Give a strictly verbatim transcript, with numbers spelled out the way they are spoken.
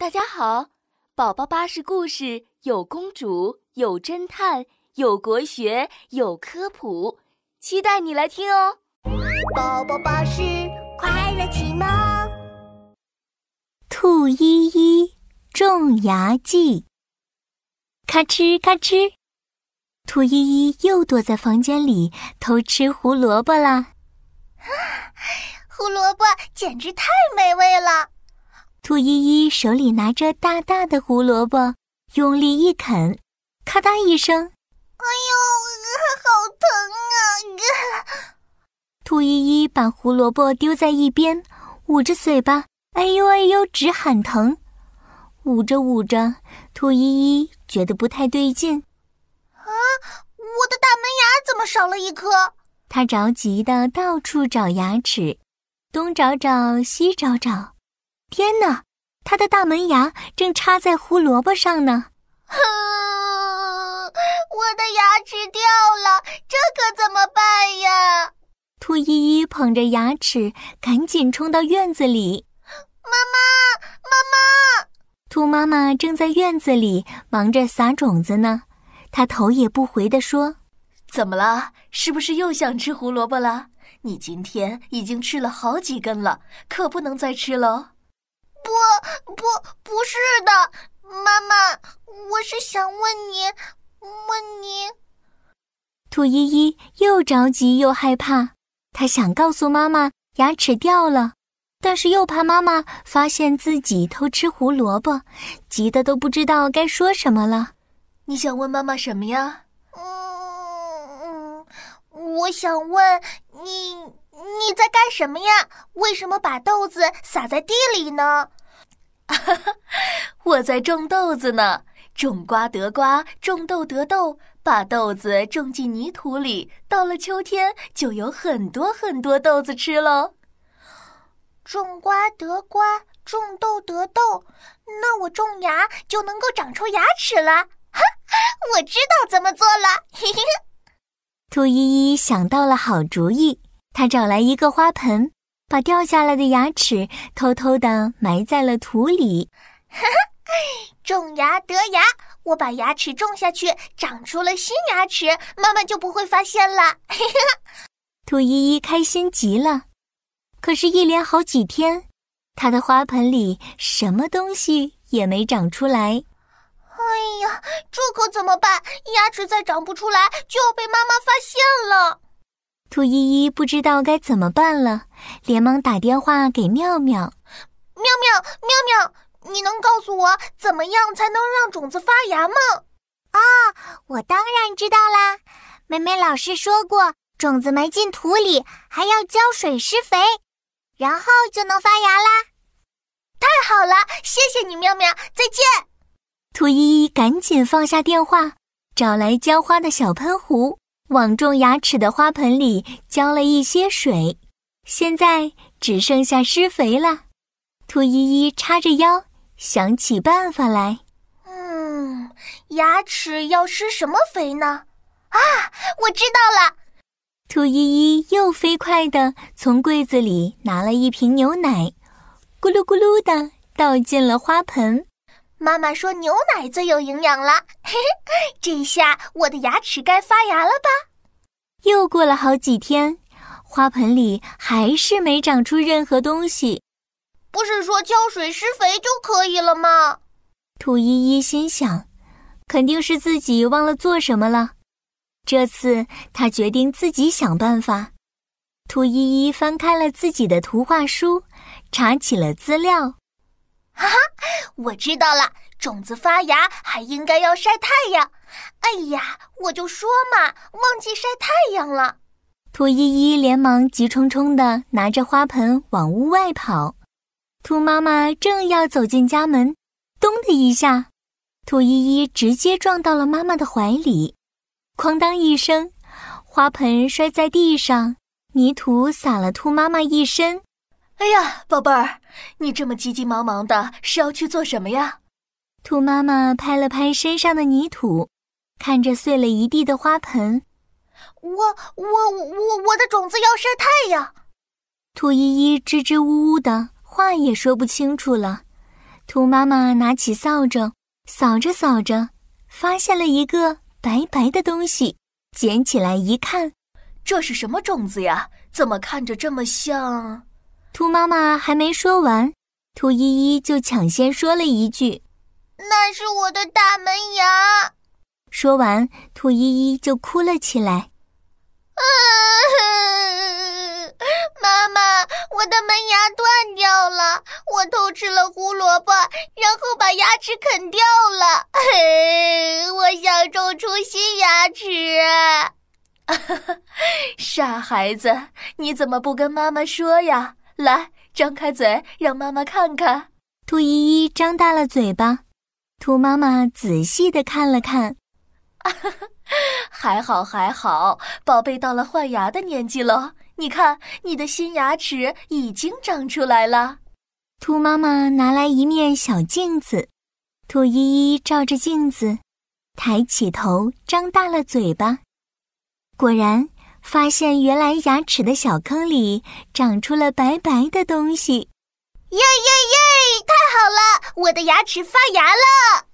大家好，宝宝巴士故事有公主，有侦探，有国学，有科普，期待你来听哦。宝宝巴士快乐启蒙。兔依依种牙记。咔哧咔哧，兔依依又躲在房间里偷吃胡萝卜啦。胡萝卜简直太美味了！兔依依手里拿着大大的胡萝卜，用力一啃，咔嗒一声，哎呦，好疼啊！兔依依把胡萝卜丢在一边，捂着嘴巴，哎呦哎呦直喊疼。捂着捂着，兔依依觉得不太对劲。啊，我的大门牙怎么少了一颗？她着急的到处找牙齿。东找找，西找找，天哪！他的大门牙正插在胡萝卜上呢。我的牙齿掉了，这可怎么办呀？兔依依捧着牙齿，赶紧冲到院子里。妈妈，妈妈！兔妈妈正在院子里忙着撒种子呢。她头也不回地说：“怎么了？是不是又想吃胡萝卜了？”你今天已经吃了好几根了，可不能再吃了。不不不是的，妈妈，我是想问你，问你。兔依依又着急又害怕，她想告诉妈妈牙齿掉了，但是又怕妈妈发现自己偷吃胡萝卜，急得都不知道该说什么了。你想问妈妈什么呀？我想问你，你在干什么呀？为什么把豆子撒在地里呢？我在种豆子呢，种瓜得瓜，种豆得豆，把豆子种进泥土里，到了秋天就有很多很多豆子吃咯。种瓜得瓜，种豆得豆，那我种牙就能够长出牙齿了。哈，我知道怎么做了，嘿嘿。兔依依想到了好主意，她找来一个花盆，把掉下来的牙齿偷偷地埋在了土里。种牙得牙，我把牙齿种下去，长出了新牙齿，妈妈就不会发现了。兔依依开心极了，可是一连好几天，她的花盆里什么东西也没长出来。哎呀，这可怎么办？牙齿再长不出来就要被妈妈发现了。兔依依不知道该怎么办了，连忙打电话给妙妙。妙妙，妙妙，你能告诉我怎么样才能让种子发芽吗？啊，我当然知道啦。美美老师说过，种子埋进土里，还要浇水施肥，然后就能发芽啦。太好了，谢谢你妙妙，再见。兔依依赶紧放下电话，找来浇花的小喷壶，往种牙齿的花盆里浇了一些水。现在只剩下施肥了。兔依依叉着腰，想起办法来。嗯，牙齿要施什么肥呢？啊，我知道了。兔依依又飞快地从柜子里拿了一瓶牛奶，咕噜咕噜地倒进了花盆。妈妈说牛奶最有营养了，嘿嘿，这下我的牙齿该发芽了吧？又过了好几天，花盆里还是没长出任何东西。不是说浇水施肥就可以了吗？兔依依心想，肯定是自己忘了做什么了。这次她决定自己想办法。兔依依翻开了自己的图画书，查起了资料。哈哈，我知道了，种子发芽还应该要晒太阳。哎呀，我就说嘛，忘记晒太阳了。兔依依连忙急冲冲地拿着花盆往屋外跑。兔妈妈正要走进家门，咚的一下，兔依依直接撞到了妈妈的怀里。哐当一声，花盆摔在地上，泥土洒了兔妈妈一身。哎呀，宝贝儿，你这么急急忙忙的是要去做什么呀？兔妈妈拍了拍身上的泥土，看着碎了一地的花盆。我我我我的种子要晒太阳。兔依依支支吾吾的，话也说不清楚了。兔妈妈拿起扫帚，扫着扫着，发现了一个白白的东西，捡起来一看，这是什么种子呀？怎么看着这么像……兔妈妈还没说完，兔依依就抢先说了一句：“那是我的大门牙。”说完，兔依依就哭了起来。啊，妈妈，我的门牙断掉了，我偷吃了胡萝卜，然后把牙齿啃掉了，我想种出新牙齿。傻孩子，你怎么不跟妈妈说呀？来，张开嘴，让妈妈看看。兔依依张大了嘴巴，兔妈妈仔细地看了看。还好还好，宝贝到了换牙的年纪了，你看，你的新牙齿已经长出来了。兔妈妈拿来一面小镜子，兔依依照着镜子，抬起头，张大了嘴巴。果然发现原来牙齿的小坑里长出了白白的东西。耶耶耶，太好了，我的牙齿发芽了。